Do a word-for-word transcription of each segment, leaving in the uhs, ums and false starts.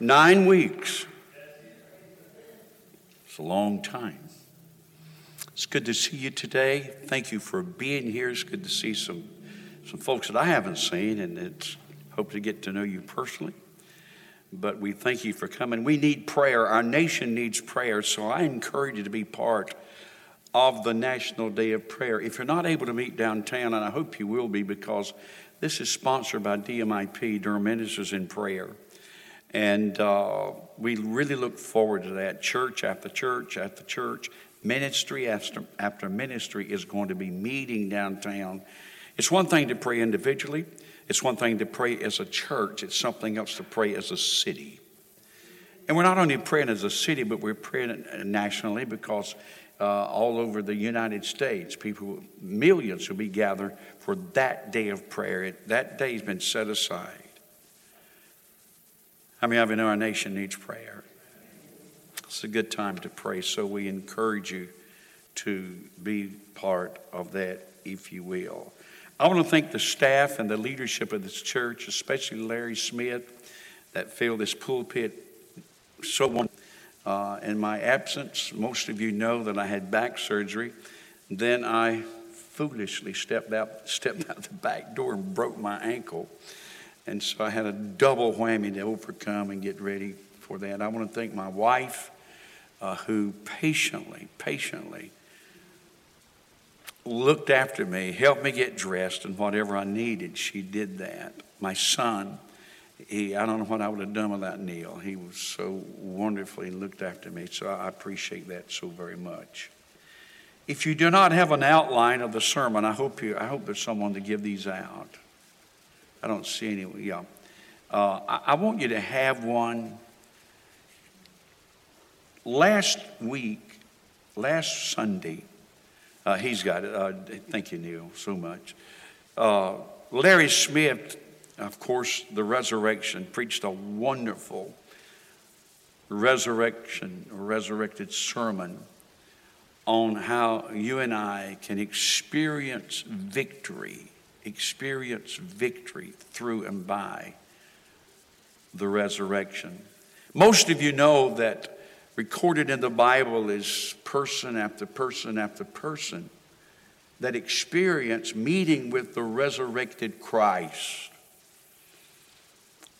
Nine weeks. It's a long time. It's good to see you today. Thank you for being here. It's good to see some, some folks that I haven't seen, and it's hope to get to know you personally. But we thank you for coming. We need prayer. Our nation needs prayer, so I encourage you to be part of the National Day of Prayer. If you're not able to meet downtown, and I hope you will be, because this is sponsored by D M I P, Durham Ministers in Prayer. And uh, we really look forward to that. Church after church after church, ministry after, after ministry is going to be meeting downtown. It's one thing to pray individually. It's one thing to pray as a church. It's something else to pray as a city. And we're not only praying as a city, but we're praying nationally, because uh, all over the United States, people, millions will be gathered for that day of prayer. It, that day has been set aside. I mean, I know our nation needs prayer. It's a good time to pray, so we encourage you to be part of that, if you will. I want to thank the staff and the leadership of this church, especially Larry Smith, that filled this pulpit so wonderfully. Uh, in my absence, most of you know that I had back surgery. Then I foolishly stepped out, stepped out the back door and broke my ankle. And so I had a double whammy to overcome and get ready for that. I want to thank my wife, uh, who patiently, patiently, looked after me, helped me get dressed, and whatever I needed, she did that. My son, he, I don't know what I would have done without Neil. He was so wonderfully looked after me, so I appreciate that so very much. If you do not have an outline of the sermon, I hope you, I hope there's someone to give these out. I don't see any, yeah. Uh, I, I want you to have one. Last week, last Sunday, Uh, he's got it. Uh, thank you, Neil, so much. Uh, Larry Smith, of course, the resurrection, preached a wonderful resurrection, resurrected sermon on how you and I can experience victory, experience victory through and by the resurrection. Most of you know that recorded in the Bible is person after person after person that experience meeting with the resurrected Christ.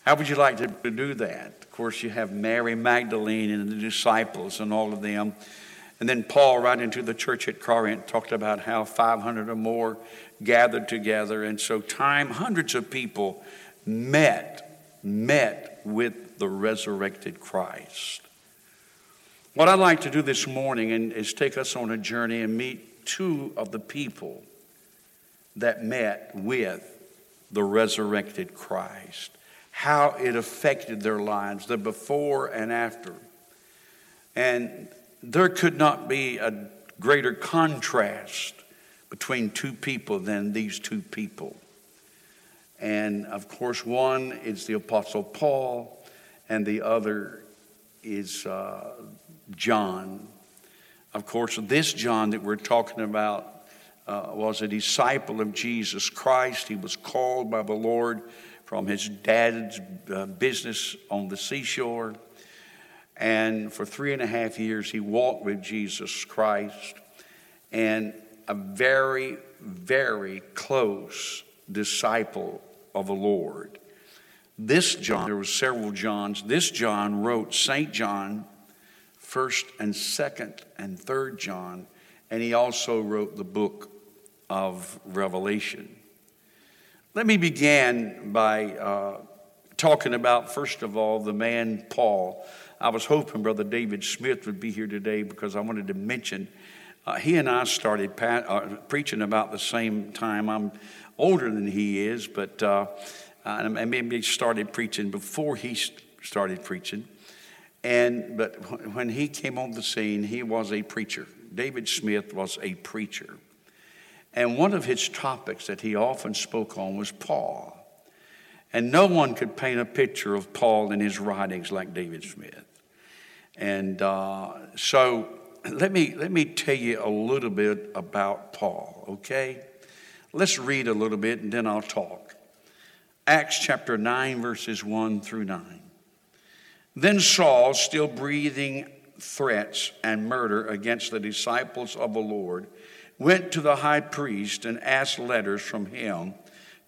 How would you like to do that? Of course, you have Mary Magdalene and the disciples and all of them. And then Paul, right into the church at Corinth, talked about how five hundred or more gathered together. And so time, hundreds of people met, met with the resurrected Christ. What I'd like to do this morning is take us on a journey and meet two of the people that met with the resurrected Christ, how it affected their lives, the before and after. And there could not be a greater contrast between two people than these two people. And of course, one is the Apostle Paul, and the other is uh, John. Of course, this John that we're talking about uh, was a disciple of Jesus Christ. He was called by the Lord from his dad's uh, business on the seashore. And for three and a half years, he walked with Jesus Christ. And a very, very close disciple of the Lord. This John, there were several Johns. This John wrote Saint John, First and Second and Third John, and he also wrote the book of Revelation. Let me begin by uh, talking about, first of all, the man Paul. I was hoping Brother David Smith would be here today, because I wanted to mention uh, he and I started pat- uh, preaching about the same time. I'm older than he is, but uh, I maybe started preaching before he started preaching. And but when he came on the scene, he was a preacher. David Smith was a preacher. And one of his topics that he often spoke on was Paul. And no one could paint a picture of Paul in his writings like David Smith. And uh, so let me, let me tell you a little bit about Paul, okay? Let's read a little bit, and then I'll talk. Acts chapter nine, verses one through nine. Then Saul, still breathing threats and murder against the disciples of the Lord, went to the high priest and asked letters from him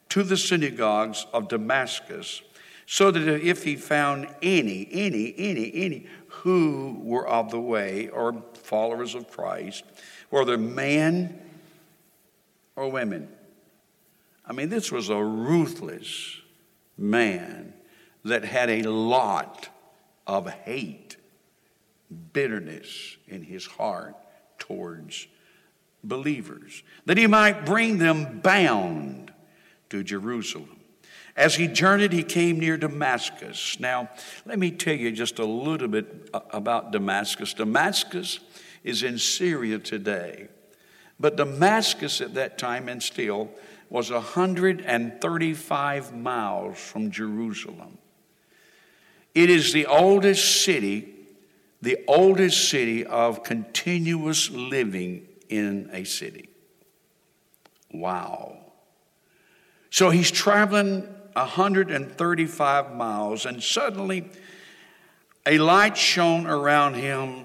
to the synagogues of Damascus, so that if he found any, any, any, any who were of the way or followers of Christ, whether man or women. I mean, this was a ruthless man that had a lot of hate, bitterness in his heart towards believers, that he might bring them bound to Jerusalem. As he journeyed, he came near Damascus. Now, let me tell you just a little bit about Damascus. Damascus is in Syria today, but Damascus at that time and still was one hundred thirty-five miles from Jerusalem. It is the oldest city, the oldest city of continuous living in a city. Wow. So he's traveling one hundred thirty-five miles, and suddenly a light shone around him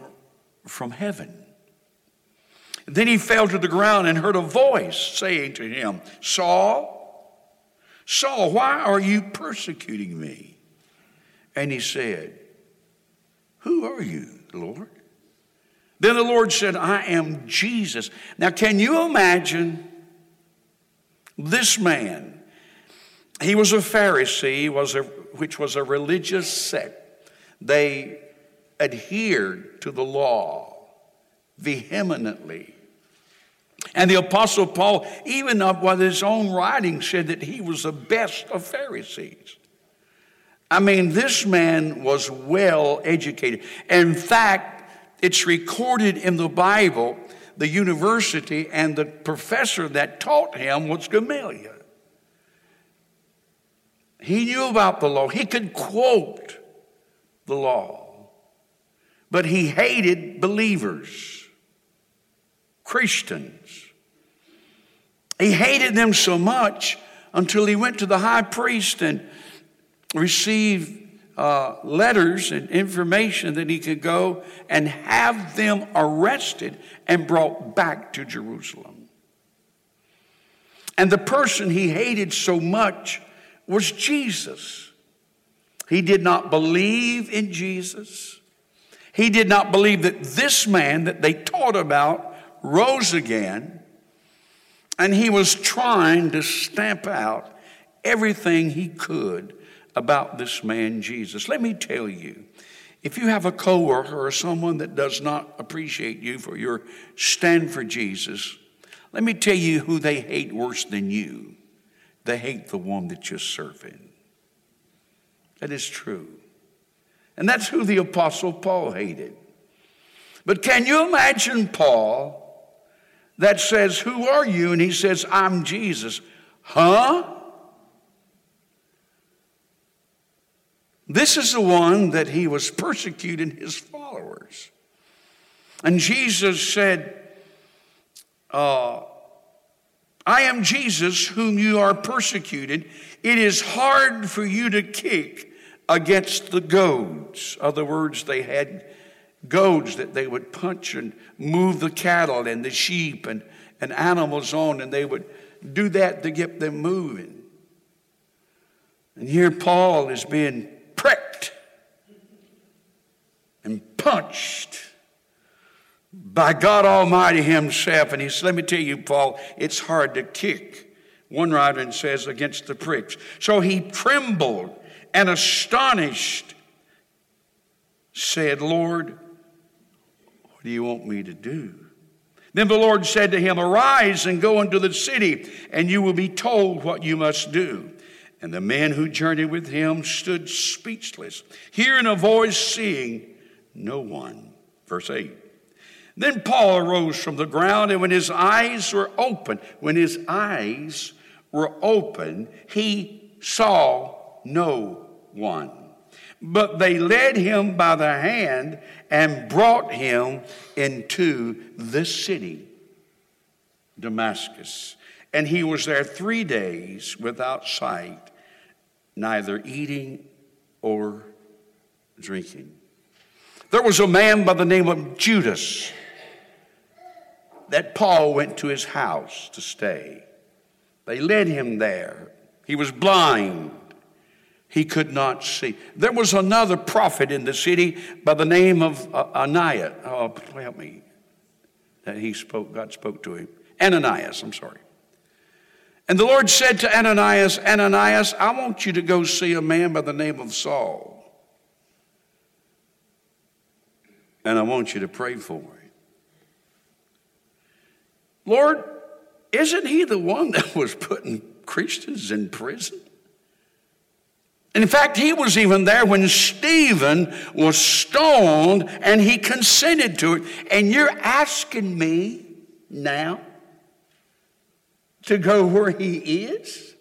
from heaven. Then he fell to the ground and heard a voice saying to him, Saul, Saul, why are you persecuting me? And he said, Who are you, Lord? Then the Lord said, I am Jesus. Now, can you imagine this man? He was a Pharisee, was a, which was a religious sect. They adhered to the law vehemently. And the Apostle Paul, even up with his own writing, said that he was the best of Pharisees. I mean, this man was well educated. In fact, it's recorded in the Bible, the university and the professor that taught him was Gamaliel. He knew about the law. He could quote the law, but he hated believers, Christians. He hated them so much until he went to the high priest and received uh, letters and information that he could go and have them arrested and brought back to Jerusalem. And the person he hated so much was Jesus. He did not believe in Jesus. He did not believe that this man that they taught about rose again, and he was trying to stamp out everything he could about this man, Jesus. Let me tell you, if you have a coworker or someone that does not appreciate you for your stand for Jesus, let me tell you who they hate worse than you. They hate the one that you're serving. That is true. And that's who the Apostle Paul hated. But can you imagine Paul that says, Who are you? And he says, I'm Jesus. Huh? This is the one that he was persecuting his followers. And Jesus said, uh, I am Jesus whom you are persecuted. It is hard for you to kick against the goads. Other words, they had goads that they would punch and move the cattle and the sheep and, and animals on, and they would do that to get them moving. And here Paul is being pricked and punched by God Almighty himself. And he said, let me tell you, Paul, it's hard to kick. One writer says, against the pricks. So he trembled and astonished, said, Lord, what do you want me to do? Then the Lord said to him, Arise and go into the city, and you will be told what you must do. And the men who journeyed with him stood speechless, hearing a voice, seeing no one. Verse eight. Then Paul arose from the ground, and when his eyes were open, when his eyes were open, he saw no one. But they led him by the hand and brought him into this city, Damascus. And he was there three days without sight, neither eating or drinking. There was a man by the name of Judas that Paul went to his house to stay. They led him there. He was blind. He could not see. There was another prophet in the city by the name of Ananias. Oh, help me. That he spoke, God spoke to him. Ananias, I'm sorry. And the Lord said to Ananias, Ananias, I want you to go see a man by the name of Saul. And I want you to pray for him. Lord, isn't he the one that was putting Christians in prison? And in fact, he was even there when Stephen was stoned and he consented to it. And you're asking me now to go where he is?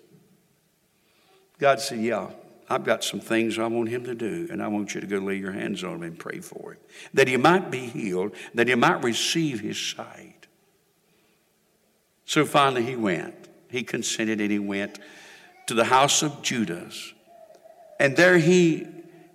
God said, yeah, I've got some things I want him to do, and I want you to go lay your hands on him and pray for him, that he might be healed, that he might receive his sight. So finally he went. He consented and he went to the house of Judas. And there he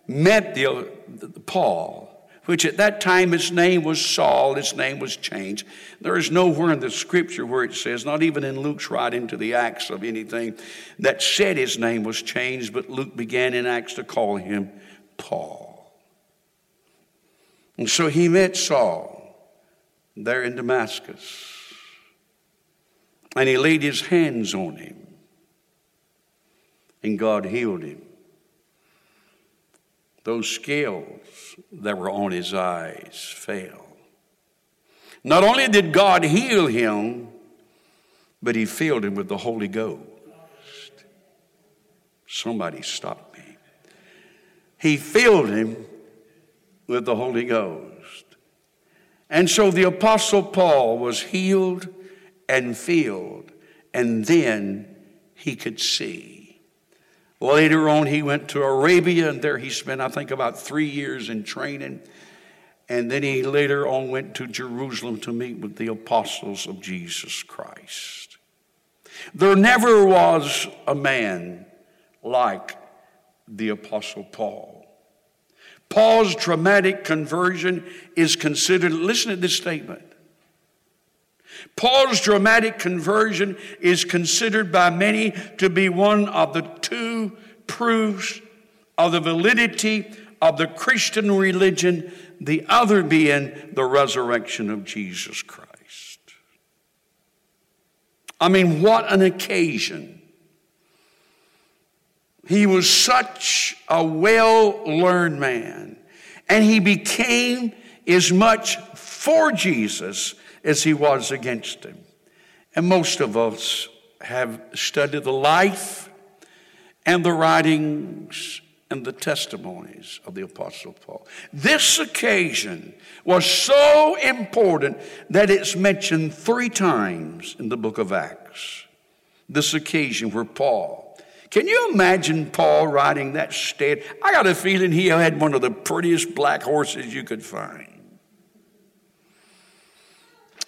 met the, the Paul, which at that time his name was Saul. His name was changed. There is nowhere in the scripture where it says, not even in Luke's writing to the Acts of anything, that said his name was changed, but Luke began in Acts to call him Paul. And so he met Saul there in Damascus. And he laid his hands on him. And God healed him. Those scales that were on his eyes fell. Not only did God heal him, but he filled him with the Holy Ghost. Somebody stop me. He filled him with the Holy Ghost. And so the Apostle Paul was healed and filled, and then he could see. Later on, he went to Arabia, and there he spent, I think, about three years in training. And then he later on went to Jerusalem to meet with the apostles of Jesus Christ. There never was a man like the Apostle Paul. Paul's dramatic conversion is considered, listen to this statement, Paul's dramatic conversion is considered by many to be one of the two proofs of the validity of the Christian religion, the other being the resurrection of Jesus Christ. I mean, what an occasion. He was such a well-learned man, and he became as much for Jesus as he was against him. And most of us have studied the life and the writings and the testimonies of the Apostle Paul. This occasion was so important that it's mentioned three times in the book of Acts. This occasion where Paul, can you imagine Paul riding that steed? I got a feeling he had one of the prettiest black horses you could find.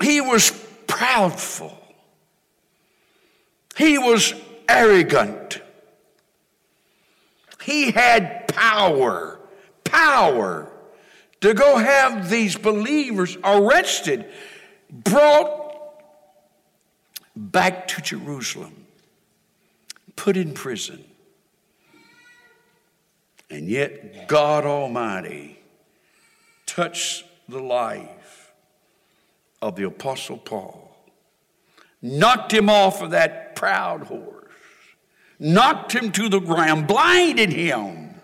He was proudful. He was arrogant. He had power, power to go have these believers arrested, brought back to Jerusalem, put in prison. And yet God Almighty touched the life of the Apostle Paul, knocked him off of that proud horse, knocked him to the ground, blinded him.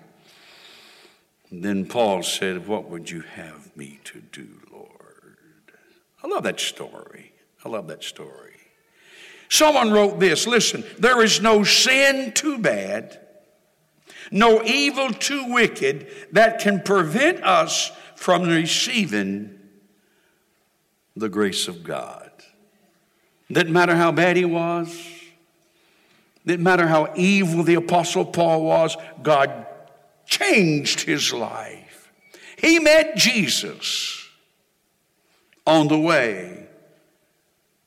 And then Paul said, what would you have me to do, Lord? I love that story. I love that story. Someone wrote this, listen, there is no sin too bad, no evil too wicked that can prevent us from receiving the grace of God. Didn't matter how bad he was. Didn't matter how evil the Apostle Paul was. God changed his life. He met Jesus on the way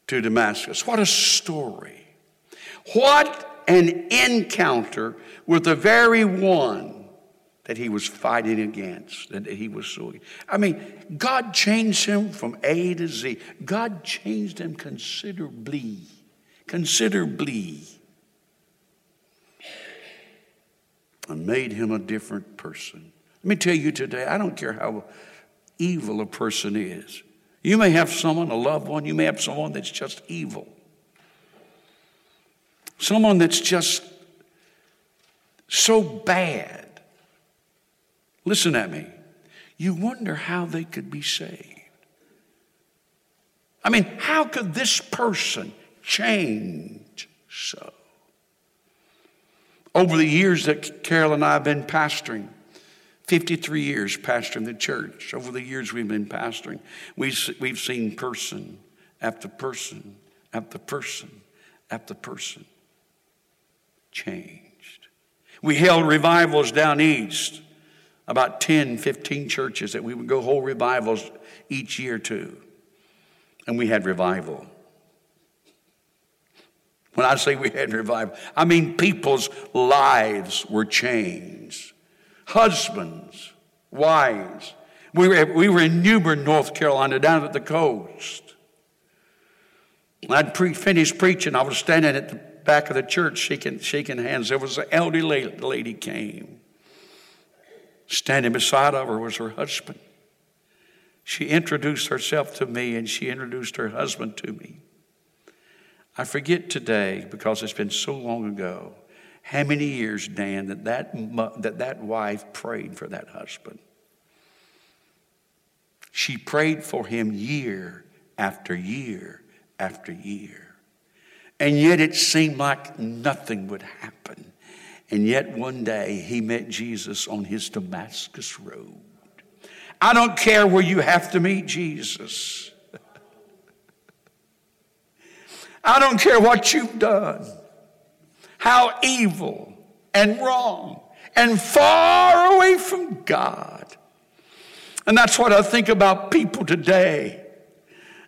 to Damascus. What a story. What an encounter with the very one that he was fighting against, that he was so. I mean, God changed him from A to Z. God changed him considerably, considerably, and made him a different person. Let me tell you today, I don't care how evil a person is. You may have someone, a loved one, you may have someone that's just evil. Someone that's just so bad. Listen at me. You wonder how they could be saved. I mean, how could this person change so? Over the years that Carol and I have been pastoring, fifty-three years pastoring the church, over the years we've been pastoring, we've, we've seen person after person after person after person changed. We held revivals down east, about ten, fifteen churches that we would go whole revivals each year to, and we had revival. When I say we had revival, I mean people's lives were changed. Husbands, wives. We were, we were in Newbern, North Carolina, down at the coast. And I'd pre- finished preaching. I was standing at the back of the church shaking, shaking hands. There was an elderly lady came. Standing beside of her was her husband. She introduced herself to me, and she introduced her husband to me. I forget today, because it's been so long ago, how many years, Dan, that that, that that wife prayed for that husband. She prayed for him year after year after year. And yet it seemed like nothing would happen. And yet one day he met Jesus on his Damascus Road. I don't care where you have to meet Jesus. I don't care what you've done, how evil and wrong and far away from God. And that's what I think about people today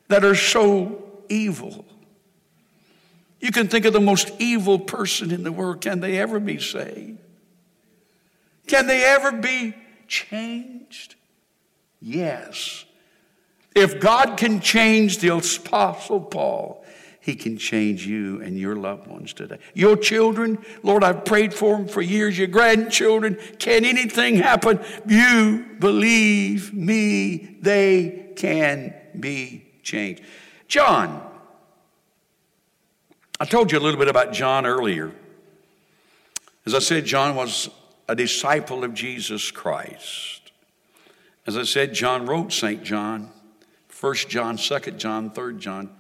that are so evil. You can think of the most evil person in the world. Can they ever be saved? Can they ever be changed? Yes. If God can change the Apostle Paul, He can change you and your loved ones today. Your children, Lord, I've prayed for them for years. Your grandchildren, can anything happen? You believe me, they can be changed. John, I told you a little bit about John earlier. As I said, John was a disciple of Jesus Christ. As I said, John wrote Saint John, First John, Second John, Third John.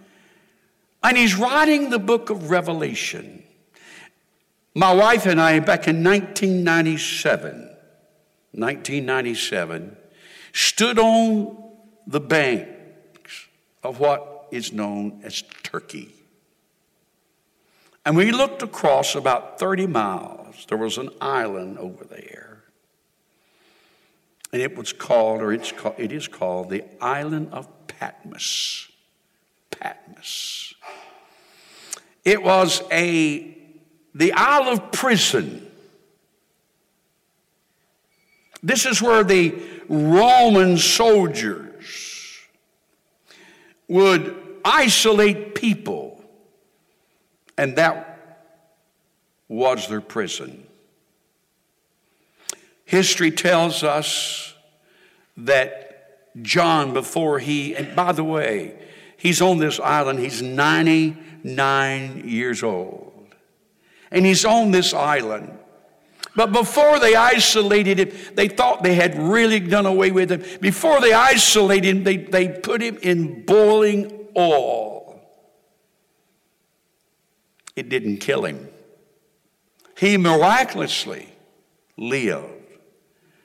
And he's writing the book of Revelation. My wife and I, back in nineteen ninety-seven, nineteen ninety-seven, stood on the banks of what is known as Turkey. And we looked across about thirty miles. There was an island over there. And it was called, or it's called, it is called the island of Patmos. Patmos. It was a the Isle of Prison. This is where the Roman soldiers would isolate people, and that was their prison. History tells us that John, before he, and by the way, he's on this island. He's ninety-nine years old. And he's on this island. But before they isolated him, they thought they had really done away with him. Before they isolated him, they, they put him in boiling oil. It didn't kill him. He miraculously lived.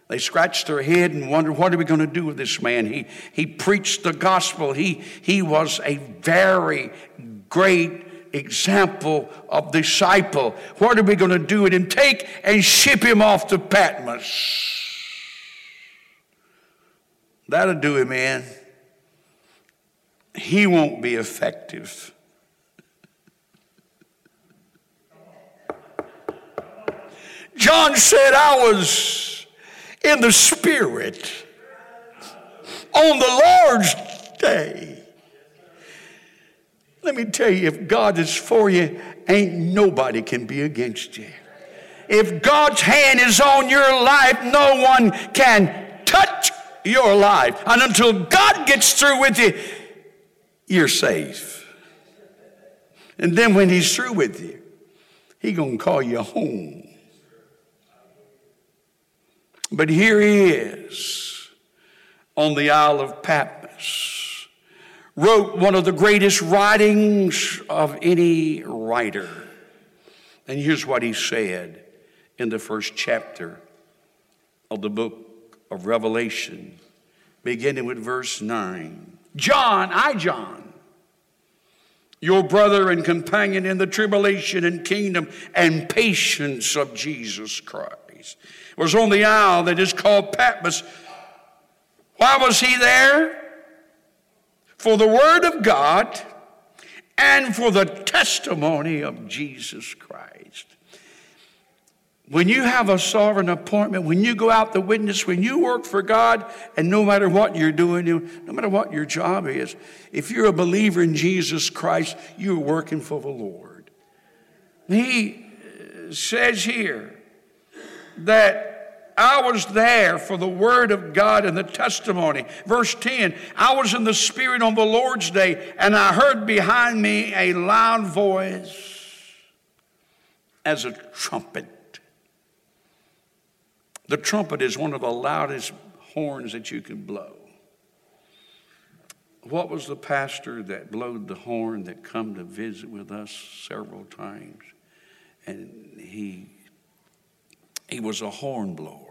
They scratched their head and wondered, what are we going to do with this man? He he preached the gospel. He, he was a very great example of disciple. What are we going to do with him? Take and ship him off to Patmos. That'll do him in. He won't be effective. John said, I was... in the Spirit on the Lord's day. Let me tell you, if God is for you, ain't nobody can be against you. If God's hand is on your life, no one can touch your life. And until God gets through with you, you're safe. And then when he's through with you, he's going to call you home. But here he is on the Isle of Patmos, wrote one of the greatest writings of any writer. And here's what he said in the first chapter of the book of Revelation, beginning with verse nine. John, I, John, your brother and companion in the tribulation and kingdom and patience of Jesus Christ, was on the isle that is called Patmos. Why was he there? For the word of God and for the testimony of Jesus Christ. When you have a sovereign appointment, when you go out to witness, when you work for God, and no matter what you're doing, no matter what your job is, if you're a believer in Jesus Christ, you're working for the Lord. He says here that I was there for the word of God and the testimony. Verse ten, I was in the Spirit on the Lord's day, and I heard behind me a loud voice as a trumpet. The trumpet is one of the loudest horns that you can blow. What was the pastor that blowed the horn that come to visit with us several times? And he, he was a horn blower.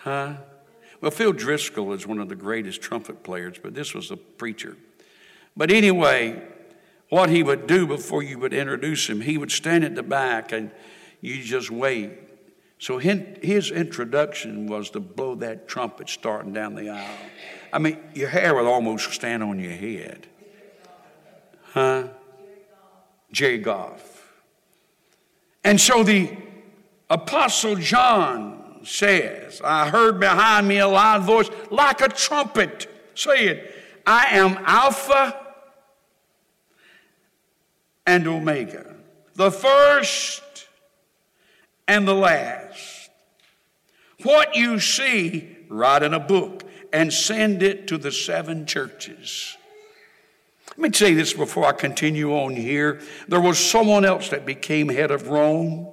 Huh? Well, Phil Driscoll is one of the greatest trumpet players, but this was a preacher. But anyway, what he would do before you would introduce him, he would stand at the back and you just wait. So his introduction was to blow that trumpet starting down the aisle. I mean, your hair would almost stand on your head. Huh? Jerry Goff. And so the Apostle John says, I heard behind me a loud voice like a trumpet saying, I am Alpha and Omega, the first and the last. What you see, write in a book and send it to the seven churches. Let me tell you this before I continue on here. There was someone else that became head of Rome.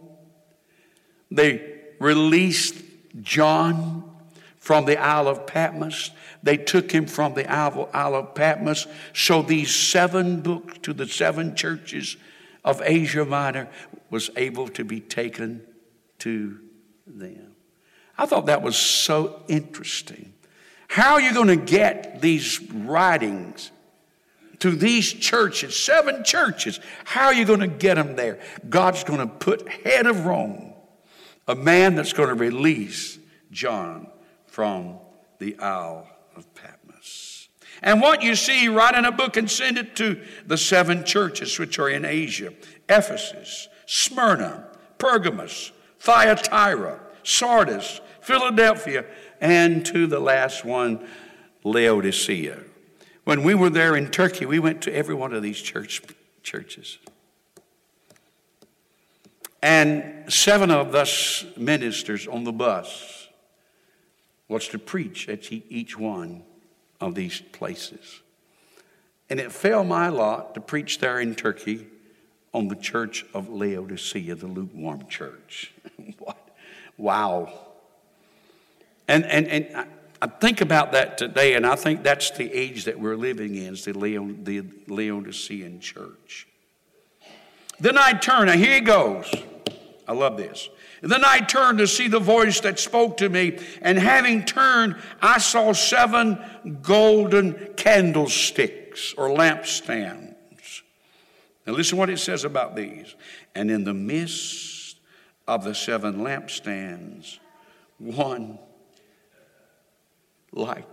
They released John from the Isle of Patmos. They took him from the Isle of Patmos. So these seven books to the seven churches of Asia Minor was able to be taken to them. I thought that was so interesting. How are you going to get these writings to these churches, seven churches? How are you going to get them there? God's going to put head of Rome, a man that's going to release John from the Isle of Patmos. And what you see, write in a book and send it to the seven churches which are in Asia: Ephesus, Smyrna, Pergamos, Thyatira, Sardis, Philadelphia, and to the last one, Laodicea. When we were there in Turkey, we went to every one of these church, churches. And seven of us ministers on the bus was to preach at each one of these places. And it fell my lot to preach there in Turkey on the church of Laodicea, the lukewarm church. What? Wow. And and and I, I think about that today, and I think that's the age that we're living in, is the, Leo, the Laodicean church. Then I turn, and here he goes. I love this. Then I turned to see the voice that spoke to me, and having turned, I saw seven golden candlesticks or lampstands. Now listen what it says about these. And in the midst of the seven lampstands, one like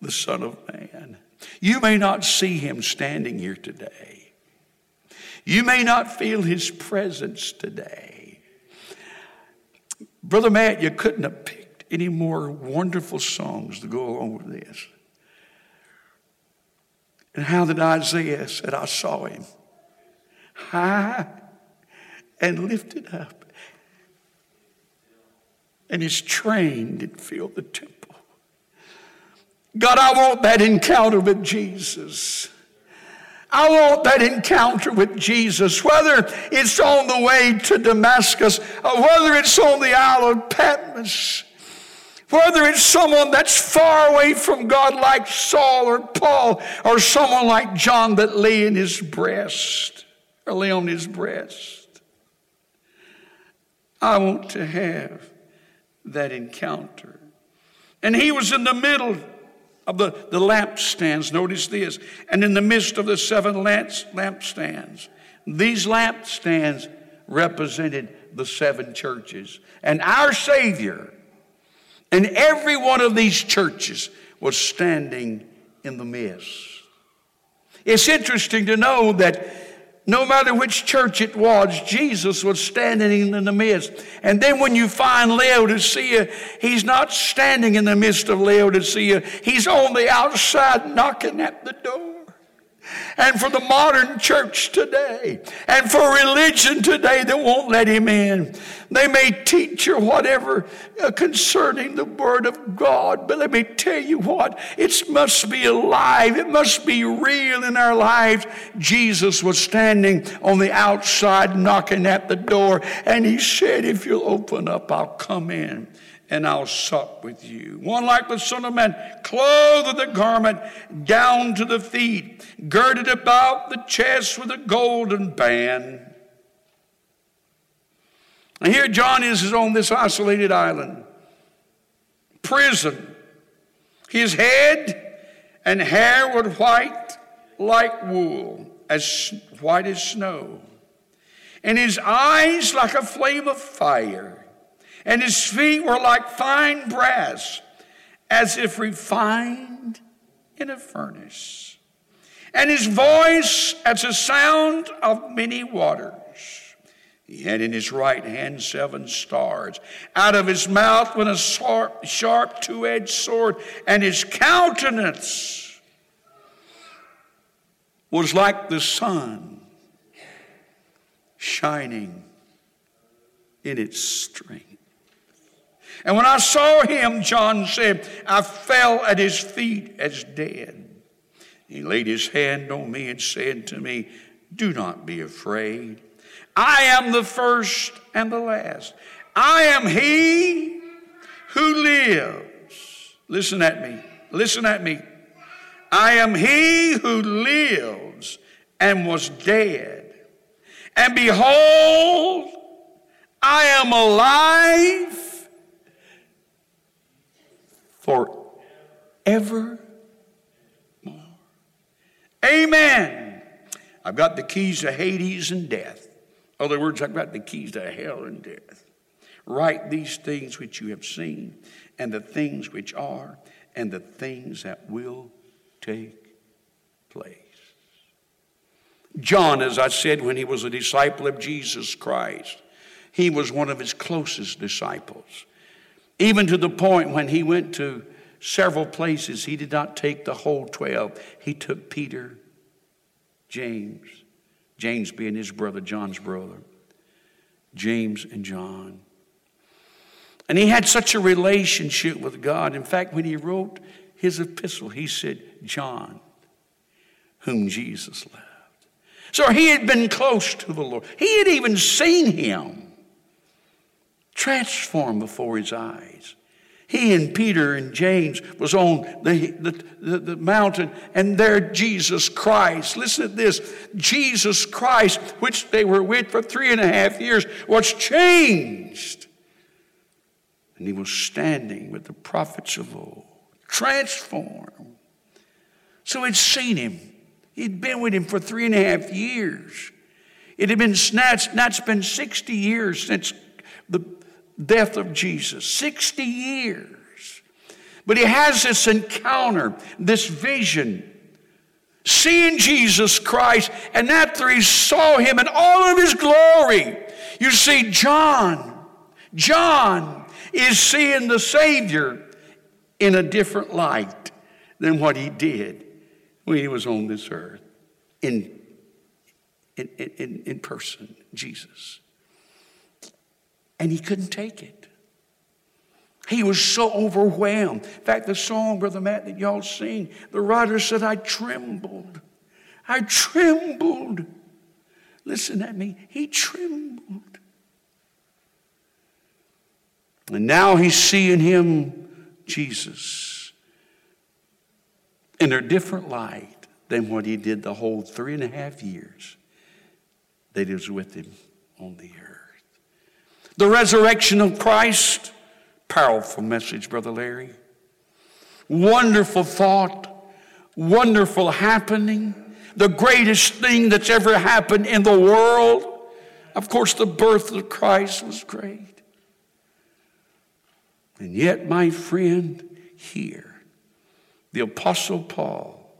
the Son of Man. You may not see him standing here today. You may not feel his presence today. Brother Matt, you couldn't have picked any more wonderful songs to go along with this. And how that Isaiah said, I saw him high and lifted up. And his train did fill the temple. God, I want that encounter with Jesus. I want that encounter with Jesus, whether it's on the way to Damascus, or whether it's on the Isle of Patmos, whether it's someone that's far away from God like Saul or Paul, or someone like John that lay in his breast, or lay on his breast. I want to have that encounter. And he was in the middle of the, the lampstands, notice this, and in the midst of the seven lamps, lampstands. These lampstands represented the seven churches. And our Savior in every one of these churches was standing in the midst. It's interesting to know that no matter which church it was, Jesus was standing in the midst. And then when you find Laodicea, he's not standing in the midst of Laodicea. He's on the outside knocking at the door. And for the modern church today, and for religion today that won't let him in, they may teach you whatever concerning the Word of God, but let me tell you what, it must be alive, it must be real in our lives. Jesus was standing on the outside knocking at the door, and he said, if you'll open up, I'll come in. And I'll sup with you. One like the Son of Man, clothed with a garment down to the feet, girded about the chest with a golden band. And here John is, is on this isolated island, prison. His head and hair were white like wool, as white as snow, and his eyes like a flame of fire. And his feet were like fine brass, as if refined in a furnace. And his voice as a sound of many waters. He had in his right hand seven stars. Out of his mouth went a sharp two-edged sword, and his countenance was like the sun shining in its strength. And when I saw him, John said, I fell at his feet as dead. He laid his hand on me and said to me, do not be afraid. I am the first and the last. I am he who lives. Listen at me. Listen at me. I am he who lives and was dead. And behold, I am alive forevermore. Amen. I've got the keys to Hades and death. In other words, I've got the keys to hell and death. Write these things which you have seen, and the things which are, and the things that will take place. John, as I said, when he was a disciple of Jesus Christ, he was one of his closest disciples. Even to the point when he went to several places, he did not take the whole twelve. He took Peter, James, James being his brother, John's brother, James and John. And he had such a relationship with God. In fact, when he wrote his epistle, he said, John, whom Jesus loved. So he had been close to the Lord. He had even seen him transformed before his eyes. He and Peter and James was on the, the, the, the mountain, and there Jesus Christ, listen to this, Jesus Christ, which they were with for three and a half years, was changed. And he was standing with the prophets of old, transformed. So he'd seen him. He'd been with him for three and a half years. It had been snatched, now it's been sixty years since the death of Jesus, sixty years. But he has this encounter, this vision, seeing Jesus Christ, and after he saw him in all of his glory, you see John John is seeing the Savior in a different light than what he did when he was on this earth in, in, in, in person, Jesus. And he couldn't take it. He was so overwhelmed. In fact, the song, Brother Matt, that y'all sing, the writer said, I trembled. I trembled. Listen at me. He trembled. And now he's seeing him, Jesus, in a different light than what he did the whole three and a half years that he was with him on the earth. The resurrection of Christ. Powerful message, Brother Larry. Wonderful thought. Wonderful happening. The greatest thing that's ever happened in the world. Of course, the birth of Christ was great. And yet, my friend, here, the Apostle Paul,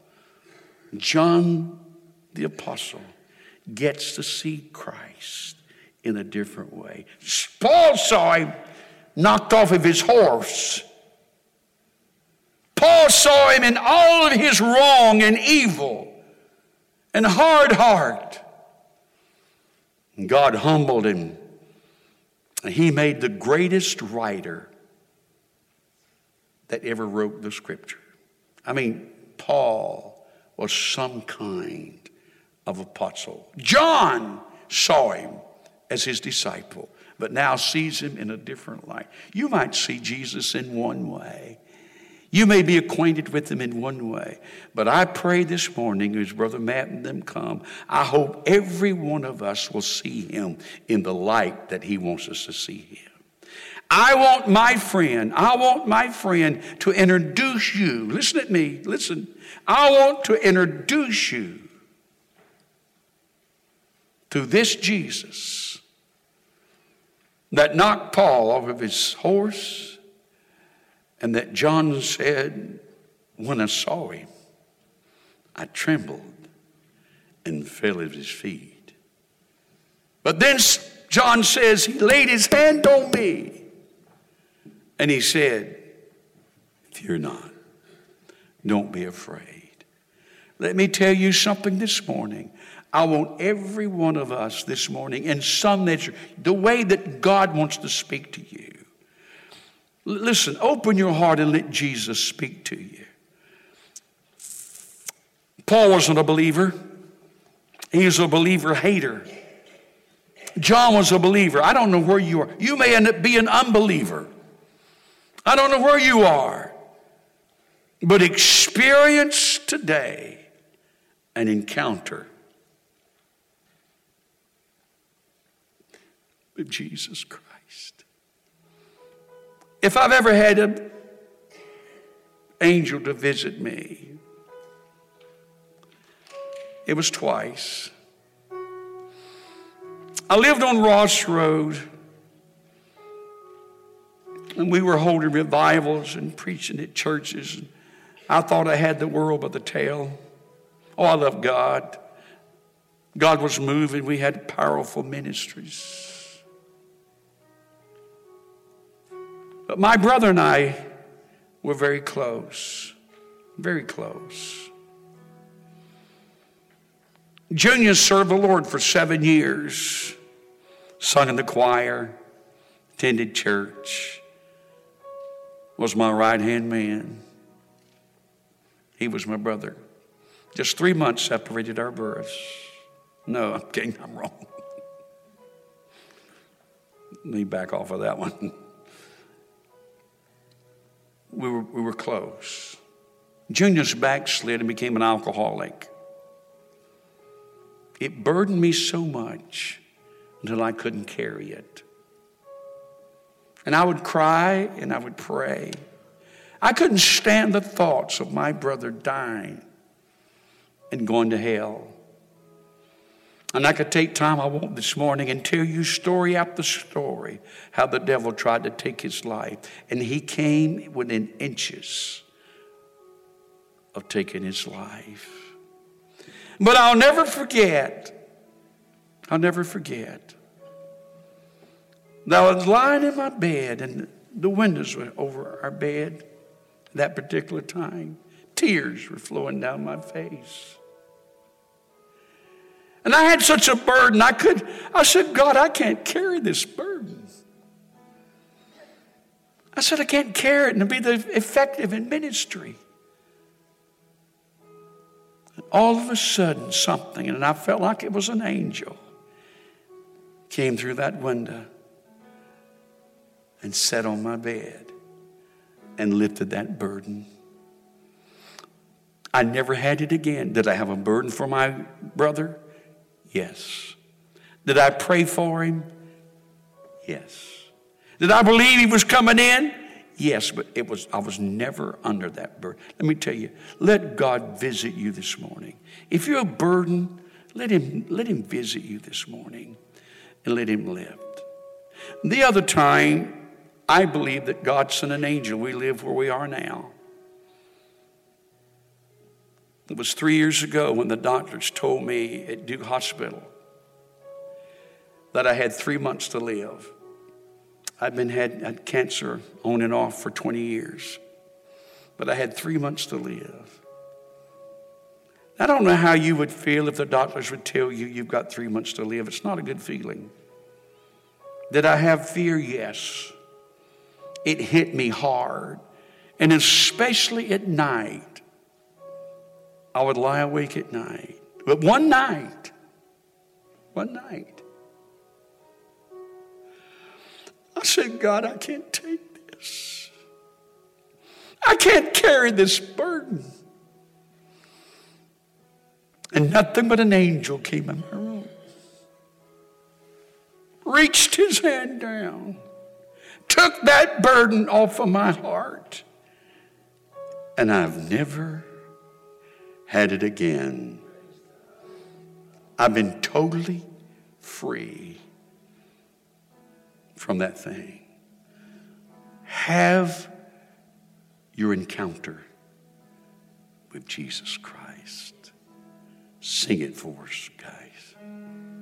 John the Apostle, gets to see Christ in a different way. Paul saw him knocked off of his horse. Paul saw him in all of his wrong and evil and hard heart. And God humbled him. And he made the greatest writer that ever wrote the scripture. I mean, Paul was some kind of apostle. John saw him as his disciple, but now sees him in a different light. You might see Jesus in one way. You may be acquainted with him in one way. But I pray this morning, as Brother Matt and them come, I hope every one of us will see him in the light that he wants us to see him. I want my friend, I want my friend to introduce you. Listen at me, listen. I want to introduce you to this Jesus that knocked Paul off of his horse, and that John said, when I saw him, I trembled and fell at his feet. But then John says, he laid his hand on me, and he said, fear not, don't be afraid. Let me tell you something this morning. I want every one of us this morning, in some nature, the way that God wants to speak to you. L- listen, open your heart and let Jesus speak to you. Paul wasn't a believer. He was a believer hater. John was a believer. I don't know where you are. You may end up being an unbeliever. I don't know where you are. But experience today an encounter with Jesus Christ. If I've ever had an angel to visit me, it was twice. I lived on Ross Road, and we were holding revivals and preaching at churches. I thought I had the world by the tail. Oh, I love God. God was moving. We had powerful ministries. But my brother and I were very close, very close. Junior served the Lord for seven years, sung in the choir, attended church, was my right-hand man. He was my brother. Just three months separated our births. No, I'm kidding, I'm wrong. Let me back off of that one. We were, we were close. Junior's backslid and became an alcoholic. It burdened me so much until I couldn't carry it. And I would cry and I would pray. I couldn't stand the thoughts of my brother dying and going to hell. And I could take time I want this morning and tell you story after story how the devil tried to take his life. And he came within inches of taking his life. But I'll never forget, I'll never forget And I was lying in my bed, and the windows were over our bed at that particular time. Tears were flowing down my face. And I had such a burden, I could, I said, God, I can't carry this burden. I said, I can't carry it and be effective in ministry. And all of a sudden, something, and I felt like it was an angel, came through that window and sat on my bed and lifted that burden. I never had it again. Did I have a burden for my brother? Yes. Did I pray for him? Yes. Did I believe he was coming in? Yes, but it was. I was never under that burden. Let me tell you, let God visit you this morning. If you're a burden, let him, let him visit you this morning and let him lift. The other time, I believe that God sent an angel. We live where we are now. It was three years ago when the doctors told me at Duke Hospital that I had three months to live. I'd been had, had cancer on and off for twenty years, but I had three months to live. I don't know how you would feel if the doctors would tell you you've got three months to live. It's not a good feeling. Did I have fear? Yes. It hit me hard, and especially at night. I would lie awake at night. But one night, one night, I said, God, I can't take this. I can't carry this burden. And nothing but an angel came in my room, reached his hand down, took that burden off of my heart, and I've never had it again. I've been totally free from that thing. Have your encounter with Jesus Christ. Sing it for us, guys.